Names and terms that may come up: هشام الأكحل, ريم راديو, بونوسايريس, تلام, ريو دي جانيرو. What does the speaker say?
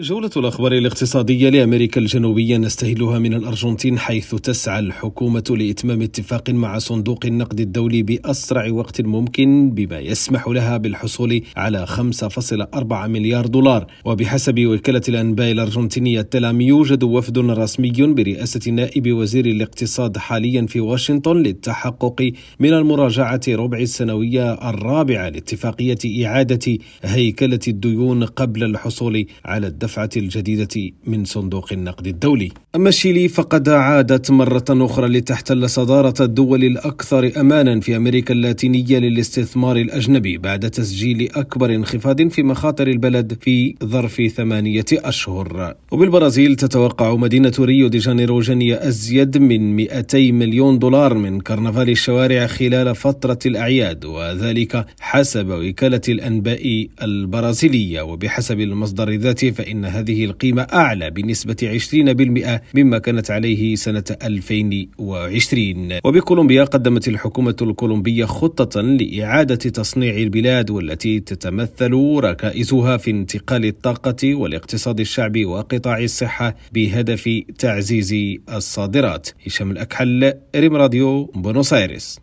جولة الأخبار الاقتصادية لأمريكا الجنوبية نستهلها من الأرجنتين، حيث تسعى الحكومة لإتمام اتفاق مع صندوق النقد الدولي بأسرع وقت ممكن، بما يسمح لها بالحصول على 5.4 مليار دولار. وبحسب وكالة الأنباء الأرجنتينية تلام، يوجد وفد رسمي برئاسة نائب وزير الاقتصاد حاليا في واشنطن للتحقق من المراجعة ربع السنوية الرابعة لاتفاقية إعادة هيكلة الديون قبل الحصول على الدفع الجديدة من صندوق النقد الدولي. أما الشيلي فقد عادت مرة أخرى لتحتل صدارة الدول الأكثر أمانا في أمريكا اللاتينية للاستثمار الأجنبي، بعد تسجيل أكبر انخفاض في مخاطر البلد في ظرف 8 أشهر. وبالبرازيل تتوقع مدينة ريو دي جانيرو جني أزيد من 200 مليون دولار من كرنفال الشوارع خلال فترة الأعياد، وذلك حسب وكالة الأنباء البرازيلية. وبحسب المصدر ذاته فإن هذه القيمة أعلى بنسبة 20% مما كانت عليه سنة 2020. وبكولومبيا قدمت الحكومة الكولومبية خطة لإعادة تصنيع البلاد، والتي تتمثل ركائزها في انتقال الطاقة والاقتصاد الشعبي وقطاع الصحة بهدف تعزيز الصادرات. هشام الأكحل، ريم راديو، بونوسايريس.